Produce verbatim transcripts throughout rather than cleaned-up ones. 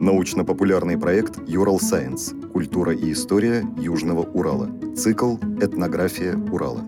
Научно-популярный проект «Юрал Сайенс. Культура и история Южного Урала». Цикл «Этнография Урала».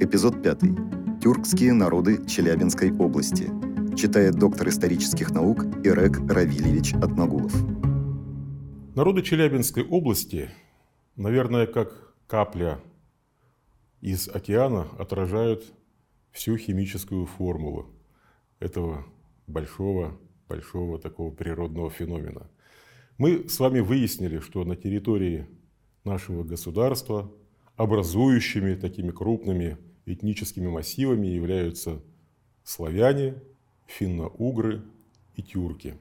Эпизод пятый. Тюркские народы Челябинской области. Читает доктор исторических наук Ирек Равильевич Атнагулов. Народы Челябинской области, наверное, как капля из океана, отражают всю химическую формулу этого большого большого такого природного феномена. Мы с вами выяснили, что на территории нашего государства образующими такими крупными этническими массивами являются славяне, финно-угры и тюрки.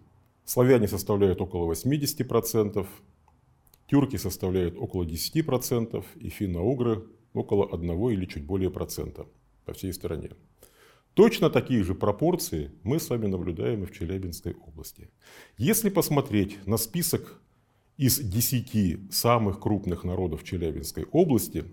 Славяне составляют около восемьдесят процентов, тюрки составляют около десять процентов и финно-угры около одного или чуть более процента по всей стране. Точно такие же пропорции мы с вами наблюдаем и в Челябинской области. Если посмотреть на список из десяти самых крупных народов Челябинской области,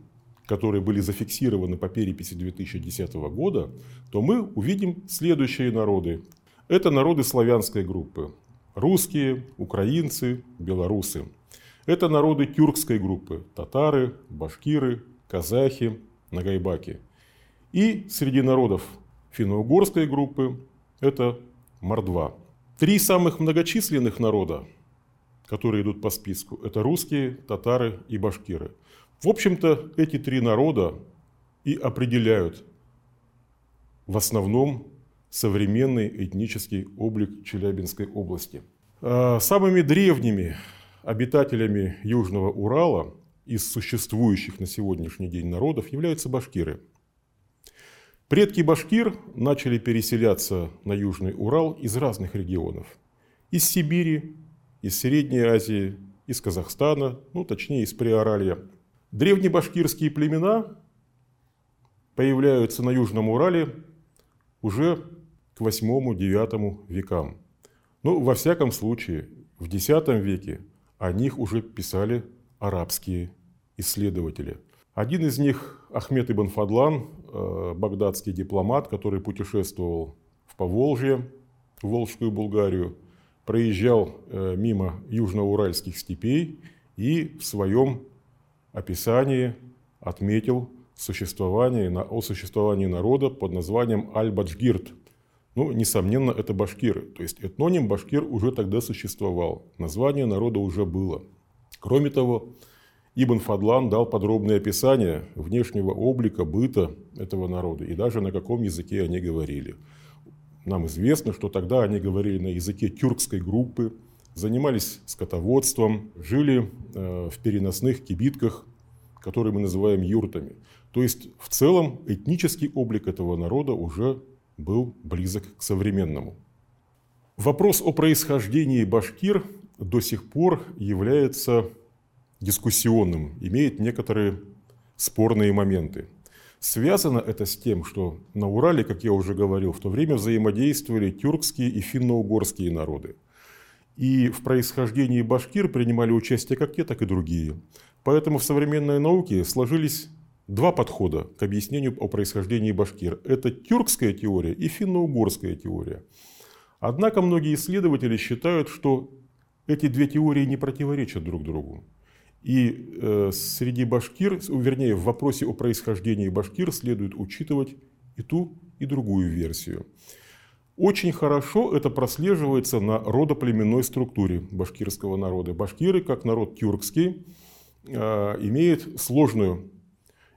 которые были зафиксированы по переписи две тысячи десятого года, то мы увидим следующие народы. Это народы славянской группы. Русские, украинцы, белорусы. Это народы тюркской группы. Татары, башкиры, казахи, нагайбаки. И среди народов финно-угорской группы – это мордва. Три самых многочисленных народа, которые идут по списку – это русские, татары и башкиры. В общем-то, эти три народа и определяют в основном современный этнический облик Челябинской области. Самыми древними обитателями Южного Урала из существующих на сегодняшний день народов являются башкиры. Предки башкир начали переселяться на Южный Урал из разных регионов. Из Сибири, из Средней Азии, из Казахстана, ну точнее из Приоралья. Древнебашкирские племена появляются на Южном Урале уже к восьмому-девятому векам. Ну, во всяком случае, в десятом веке о них уже писали арабские исследователи. Один из них, Ахмед ибн Фадлан, багдадский дипломат, который путешествовал в Поволжье, в Волжскую Булгарию, проезжал мимо южноуральских степей и в своем описании отметил существование, о существовании народа под названием Аль-Баджгирд. Ну, несомненно, это башкиры. То есть этноним башкир уже тогда существовал. Название народа уже было. Кроме того, Ибн Фадлан дал подробное описание внешнего облика, быта этого народа и даже на каком языке они говорили. Нам известно, что тогда они говорили на языке тюркской группы, занимались скотоводством, жили в переносных кибитках, которые мы называем юртами. То есть в целом этнический облик этого народа уже был близок к современному. Вопрос о происхождении башкир до сих пор является дискуссионным, имеет некоторые спорные моменты. Связано это с тем, что на Урале, как я уже говорил, в то время взаимодействовали тюркские и финно-угорские народы. И в происхождении башкир принимали участие как те, так и другие. Поэтому в современной науке сложились два подхода к объяснению о происхождении башкир. Это тюркская теория и финно-угорская теория. Однако многие исследователи считают, что эти две теории не противоречат друг другу. И э, среди башкир, вернее, в вопросе о происхождении башкир следует учитывать и ту, и другую версию. Очень хорошо это прослеживается на родоплеменной структуре башкирского народа. Башкиры, как народ тюркский, э, имеют сложную,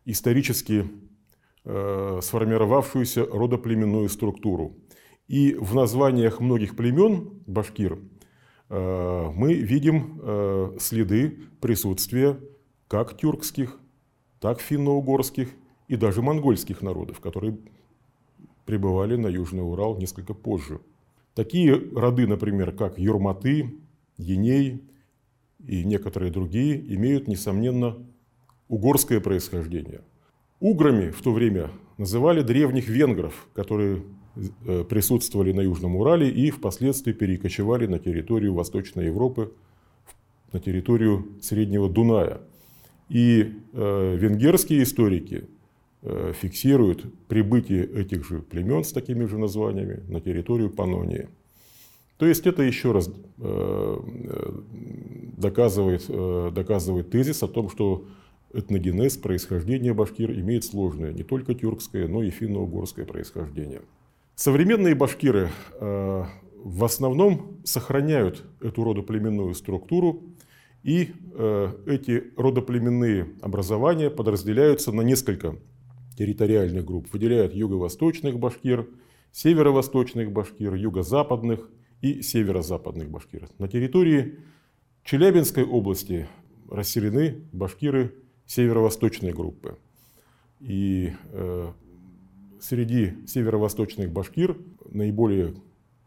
исторически э, сформировавшуюся родоплеменную структуру. И в названиях многих племен башкир мы видим следы присутствия как тюркских, так финно-угорских и даже монгольских народов, которые прибывали на Южный Урал несколько позже. Такие роды, например, как Юрматы, Еней и некоторые другие, имеют, несомненно, угорское происхождение. Уграми в то время называли древних венгров, которые присутствовали на Южном Урале и впоследствии перекочевали на территорию Восточной Европы, на территорию Среднего Дуная. И э, венгерские историки э, фиксируют прибытие этих же племен с такими же названиями на территорию Панонии. То есть это еще раз доказывает, доказывает тезис о том, что этногенез происхождения башкир имеет сложное, не только тюркское, но и финно-угорское происхождение. Современные башкиры в основном сохраняют эту родоплеменную структуру, и эти родоплеменные образования подразделяются на несколько территориальных групп. Выделяют юго-восточных башкир, северо-восточных башкир, юго-западных и северо-западных башкир. На территории Челябинской области расселены башкиры северо-восточной группы. И э, среди северо-восточных башкир наиболее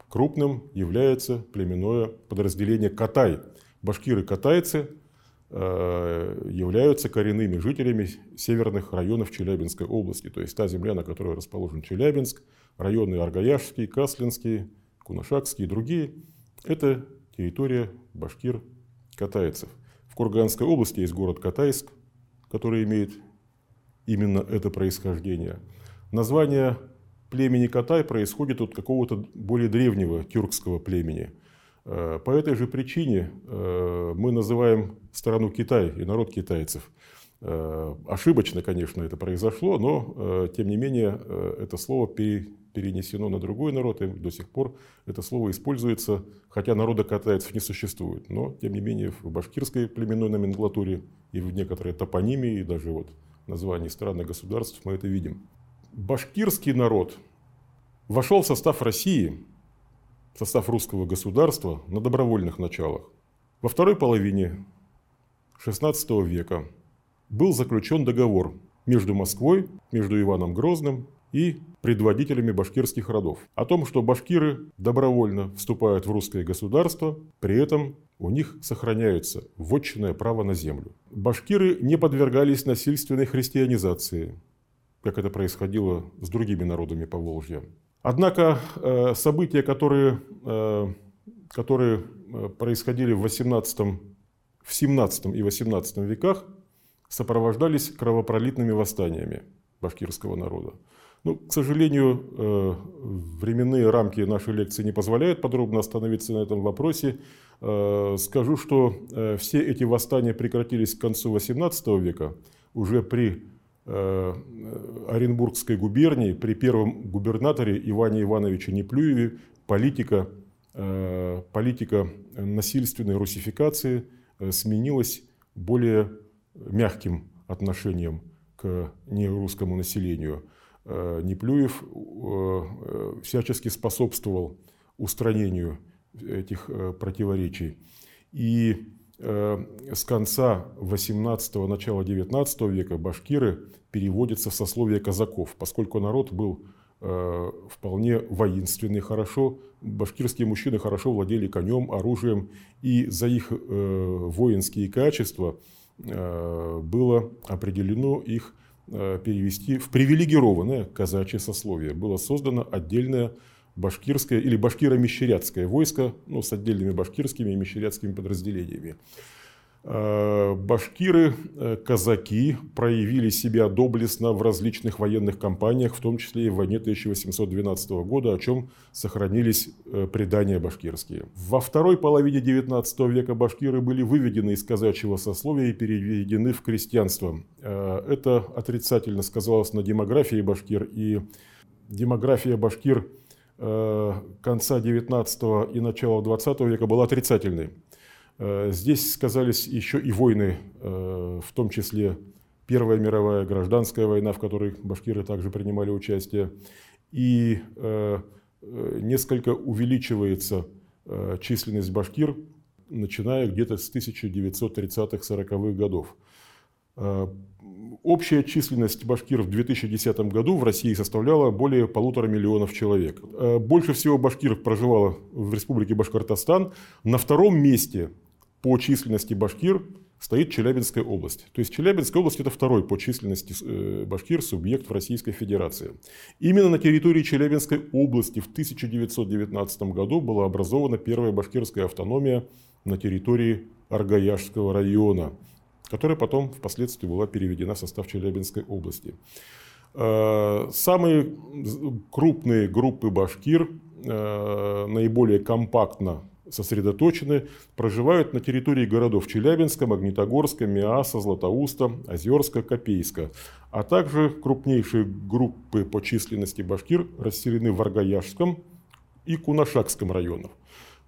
крупным является племенное подразделение катай. Башкиры-катайцы э, являются коренными жителями северных районов Челябинской области. То есть та земля, на которой расположен Челябинск, районы Аргаяшский, Каслинский, Кунашакский и другие, это территория башкир-катайцев. В Курганской области есть город Катайск, который имеет именно это происхождение. Название племени Катай происходит от какого-то более древнего тюркского племени. По этой же причине мы называем страну Китай и народ китайцев. Ошибочно, конечно, это произошло, но, тем не менее, это слово перенесено на другой народ, и до сих пор это слово используется, хотя народа катайцев не существует, но, тем не менее, в башкирской племенной номенклатуре и в некоторой топонимии, и даже вот в названии стран и государств мы это видим. Башкирский народ вошел в состав России, в состав русского государства на добровольных началах. Во второй половине шестнадцатого века был заключен договор между Москвой, между Иваном Грозным и предводителями башкирских родов о том, что башкиры добровольно вступают в русское государство, при этом у них сохраняется вотчинное право на землю. Башкиры не подвергались насильственной христианизации, как это происходило с другими народами Поволжья. Однако события, которые, которые происходили в, восемнадцатом, в семнадцатом и восемнадцатом веках, сопровождались кровопролитными восстаниями башкирского народа. Ну, к сожалению, временные рамки нашей лекции не позволяют подробно остановиться на этом вопросе. Скажу, что все эти восстания прекратились к концу восемнадцатого века, уже при Оренбургской губернии, при первом губернаторе Иване Ивановиче Неплюеве, политика, политика насильственной русификации сменилась более мягким отношением к нерусскому населению. Неплюев всячески способствовал устранению этих противоречий. И с конца восемнадцатого, начала девятнадцатого века башкиры переводятся в сословие казаков, поскольку народ был вполне воинственный, хорошо. Башкирские мужчины хорошо владели конем, оружием, и за их воинские качества было определено их перевести в привилегированное казачье сословие. Было создано отдельное башкирское или башкиро-мещерятское войско, ну, с отдельными башкирскими и мещерятскими подразделениями. Башкиры-казаки проявили себя доблестно в различных военных кампаниях, в том числе и в войне тысяча восемьсот двенадцатого года, о чем сохранились предания башкирские. Во второй половине девятнадцатого века башкиры были выведены из казачьего сословия и переведены в крестьянство. Это отрицательно сказалось на демографии башкир, и демография башкир конца девятнадцатого и начала двадцатого века была отрицательной. Здесь сказались еще и войны, в том числе Первая мировая, гражданская война, в которой башкиры также принимали участие. И несколько увеличивается численность башкир, начиная где-то с тысяча девятьсот тридцатых-сороковых годов. Общая численность башкир в две тысячи десятом году в России составляла более полутора миллионов человек. Больше всего башкир проживало в республике Башкортостан. На втором месте по численности башкир стоит Челябинская область. То есть Челябинская область – это второй по численности башкир субъект в Российской Федерации. Именно на территории Челябинской области в тысяча девятьсот девятнадцатом году была образована первая башкирская автономия на территории Аргаяшского района, которая потом впоследствии была переведена в состав Челябинской области. Самые крупные группы башкир наиболее компактно сосредоточены, проживают на территории городов Челябинска, Магнитогорска, Миаса, Златоуста, Озерска, Копейска, а также крупнейшие группы по численности башкир расселены в Аргаяшском и Кунашакском районах.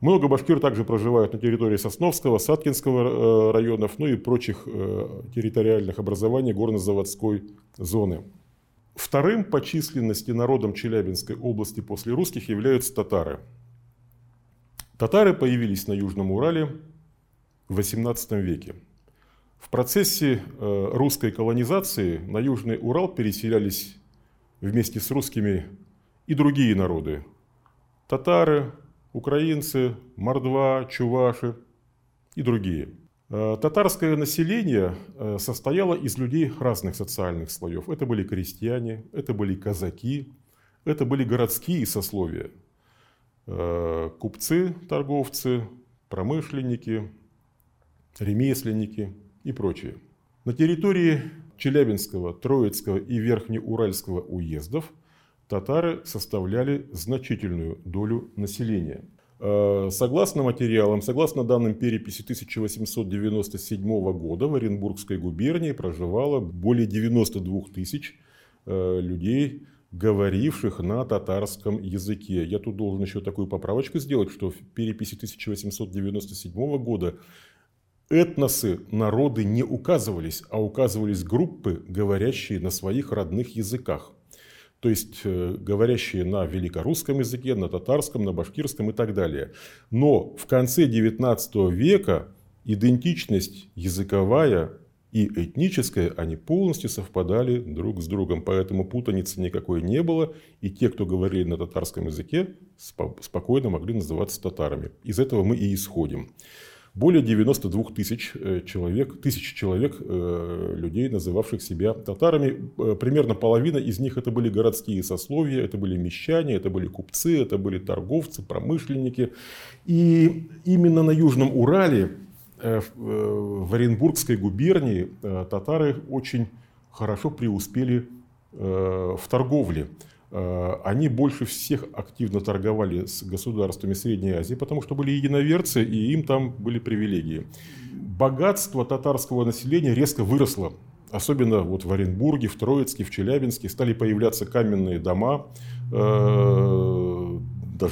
Много башкир также проживают на территории Сосновского, Саткинского районов, ну и прочих территориальных образований горнозаводской зоны. Вторым по численности народом Челябинской области после русских являются татары. Татары появились на Южном Урале в восемнадцатом веке. В процессе русской колонизации на Южный Урал переселялись вместе с русскими и другие народы. Татары, украинцы, мордва, чуваши и другие. Татарское население состояло из людей разных социальных слоев. Это были крестьяне, это были казаки, это были городские сословия. Купцы, торговцы, промышленники, ремесленники и прочие. На территории Челябинского, Троицкого и Верхнеуральского уездов татары составляли значительную долю населения. Согласно материалам, согласно данным переписи тысяча восемьсот девяносто седьмого года, в Оренбургской губернии проживало более девяноста двух тысяч людей, говоривших на татарском языке. Я тут должен еще такую поправочку сделать, что в переписи тысяча восемьсот девяносто седьмого года этносы, народы не указывались, а указывались группы, говорящие на своих родных языках. То есть говорящие на великорусском языке, на татарском, на башкирском и так далее. Но в конце девятнадцатого века идентичность языковая и этническая, они полностью совпадали друг с другом. Поэтому путаницы никакой не было. И те, кто говорили на татарском языке, спокойно могли называться татарами. Из этого мы и исходим. Более девяноста двух тысяч человек, тысяч человек, людей, называвших себя татарами. Примерно половина из них это были городские сословия, это были мещане, это были купцы, это были торговцы, промышленники. И именно на Южном Урале, в Оренбургской губернии, татары очень хорошо преуспели в торговле. Они больше всех активно торговали с государствами Средней Азии, потому что были единоверцы, и им там были привилегии. Богатство татарского населения резко выросло. Особенно вот в Оренбурге, в Троицке, в Челябинске стали появляться каменные дома, даже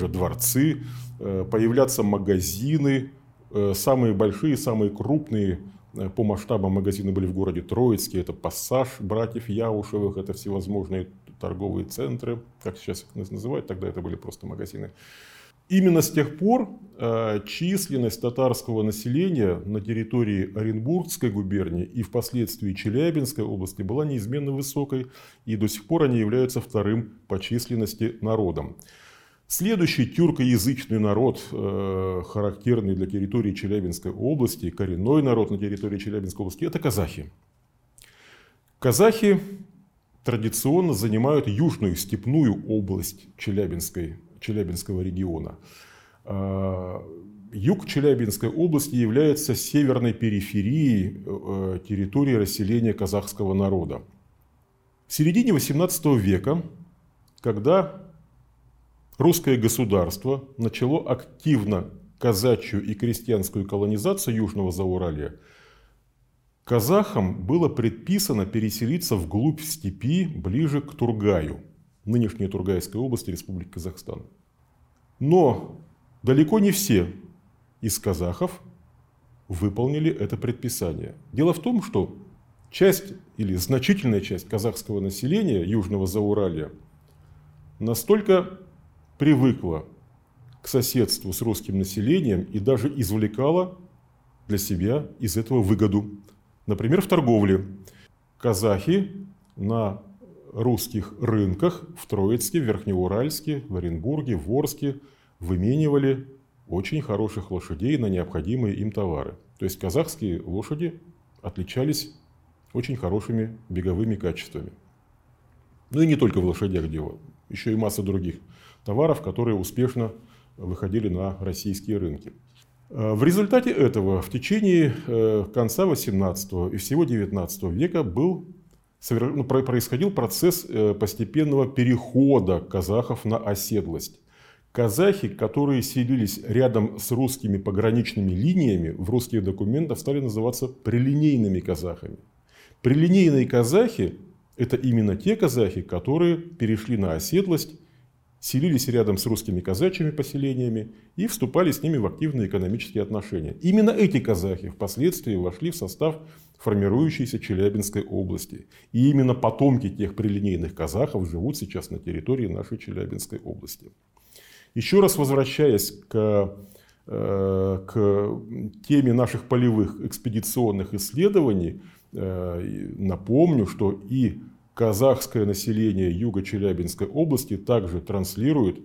дворцы, появляться магазины. Самые большие, самые крупные по масштабам магазины были в городе Троицке. Это пассаж братьев Яушевых, это всевозможные торговые центры, как сейчас их называют, тогда это были просто магазины. Именно с тех пор численность татарского населения на территории Оренбургской губернии и впоследствии Челябинской области была неизменно высокой, и до сих пор они являются вторым по численности народом. Следующий тюркоязычный народ, характерный для территории Челябинской области, коренной народ на территории Челябинской области, это казахи. Казахи традиционно занимают южную степную область Челябинской, Челябинского региона. Юг Челябинской области является северной периферией территории расселения казахского народа. В середине восемнадцатого века, когда русское государство начало активно казачью и крестьянскую колонизацию Южного Зауралья, казахам было предписано переселиться вглубь степи, ближе к Тургаю, нынешней Тургайской области Республики Казахстан. Но далеко не все из казахов выполнили это предписание. Дело в том, что часть или значительная часть казахского населения Южного Зауралья настолько привыкла к соседству с русским населением и даже извлекала для себя из этого выгоду. Например, в торговле. Казахи на русских рынках в Троицке, в Верхнеуральске, в Оренбурге, в Орске выменивали очень хороших лошадей на необходимые им товары. То есть казахские лошади отличались очень хорошими беговыми качествами. Ну и не только в лошадях дело, еще и масса других товаров, которые успешно выходили на российские рынки. В результате этого в течение конца восемнадцатого и всего девятнадцатого века был, происходил процесс постепенного перехода казахов на оседлость. Казахи, которые селились рядом с русскими пограничными линиями, в русских документах стали называться прилинейными казахами. Прилинейные казахи – это именно те казахи, которые перешли на оседлость, селились рядом с русскими казачьими поселениями и вступали с ними в активные экономические отношения. Именно эти казахи впоследствии вошли в состав формирующейся Челябинской области. И именно потомки тех прилинейных казахов живут сейчас на территории нашей Челябинской области. Еще раз возвращаясь к, к теме наших полевых экспедиционных исследований, напомню, что и казахское население юга Челябинской области также транслирует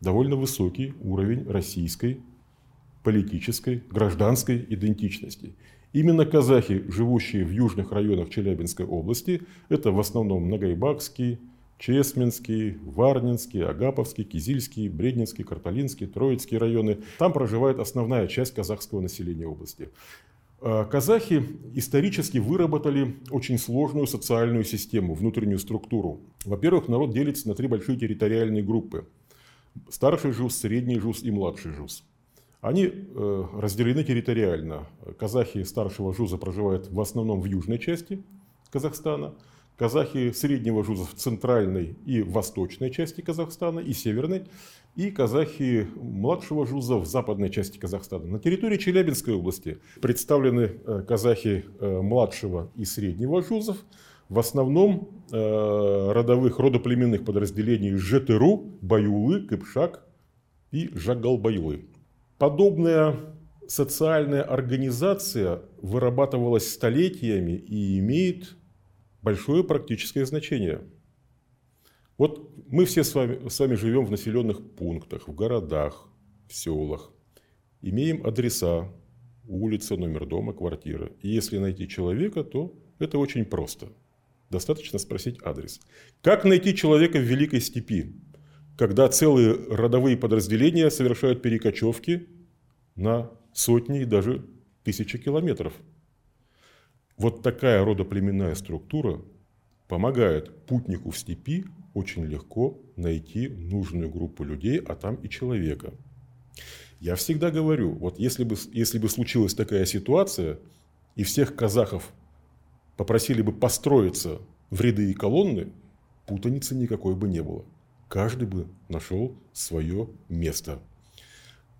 довольно высокий уровень российской политической, гражданской идентичности. Именно казахи, живущие в южных районах Челябинской области, это в основном Нагайбакский, Чесменский, Варнинский, Агаповский, Кизильский, Бредненский, Карталинский, Троицкий районы. Там проживает основная часть казахского населения области. Казахи исторически выработали очень сложную социальную систему, внутреннюю структуру. Во-первых, народ делится на три большие территориальные группы. Старший жус, средний жус и младший жус. Они разделены территориально. Казахи старшего жуза проживают в основном в южной части Казахстана. Казахи среднего жуза в центральной и восточной части Казахстана и северной, и казахи младшего жуза в западной части Казахстана. На территории Челябинской области представлены казахи младшего и среднего жузов, в основном родовых, родоплеменных подразделений Жетыру, Баюлы, Кыпшак и Жагалбайлы. Подобная социальная организация вырабатывалась столетиями и имеет большое практическое значение. Вот мы все с вами, с вами живем в населенных пунктах, в городах, в селах. Имеем адреса, улица, номер дома, квартира. И если найти человека, то это очень просто. Достаточно спросить адрес. Как найти человека в Великой Степи, когда целые родовые подразделения совершают перекочевки на сотни и даже тысячи километров? Вот такая родоплеменная структура помогает путнику в степи очень легко найти нужную группу людей, а там и человека. Я всегда говорю, вот если бы, если бы случилась такая ситуация, и всех казахов попросили бы построиться в ряды и колонны, путаницы никакой бы не было. Каждый бы нашел свое место.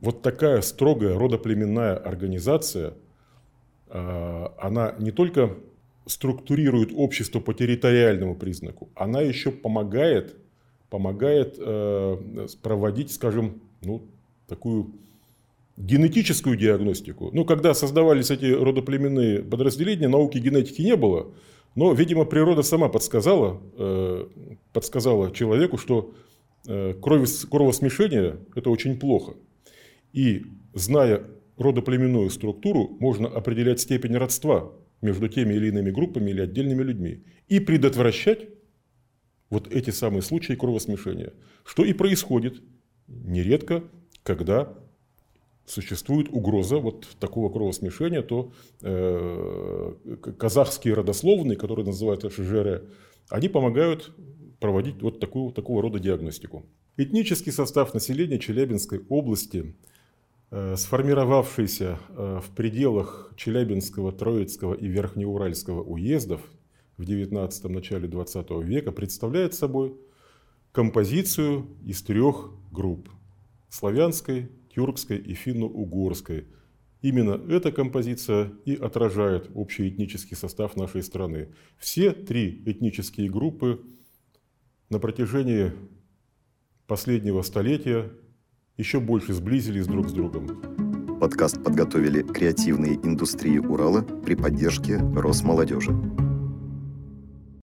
Вот такая строгая родоплеменная организация, она не только структурирует общество по территориальному признаку, она еще помогает, помогает проводить, скажем, ну, такую генетическую диагностику. Ну, когда создавались эти родоплеменные подразделения, науки генетики не было, но, видимо, природа сама подсказала, подсказала человеку, что кровосмешение – это очень плохо. И, зная родоплеменную структуру, можно определять степень родства между теми или иными группами или отдельными людьми и предотвращать вот эти самые случаи кровосмешения, что и происходит нередко, когда существует угроза вот такого кровосмешения, то э, казахские родословные, которые называются шежире, они помогают проводить вот такую, такого рода диагностику. Этнический состав населения Челябинской области, сформировавшийся в пределах Челябинского, Троицкого и Верхнеуральского уездов в девятнадцатом начале двадцатого века, представляет собой композицию из трех групп – славянской, тюркской и финно-угорской. Именно эта композиция и отражает общий этнический состав нашей страны. Все три этнические группы на протяжении последнего столетия еще больше сблизились друг с другом. Подкаст подготовили креативные индустрии Урала при поддержке Росмолодежи.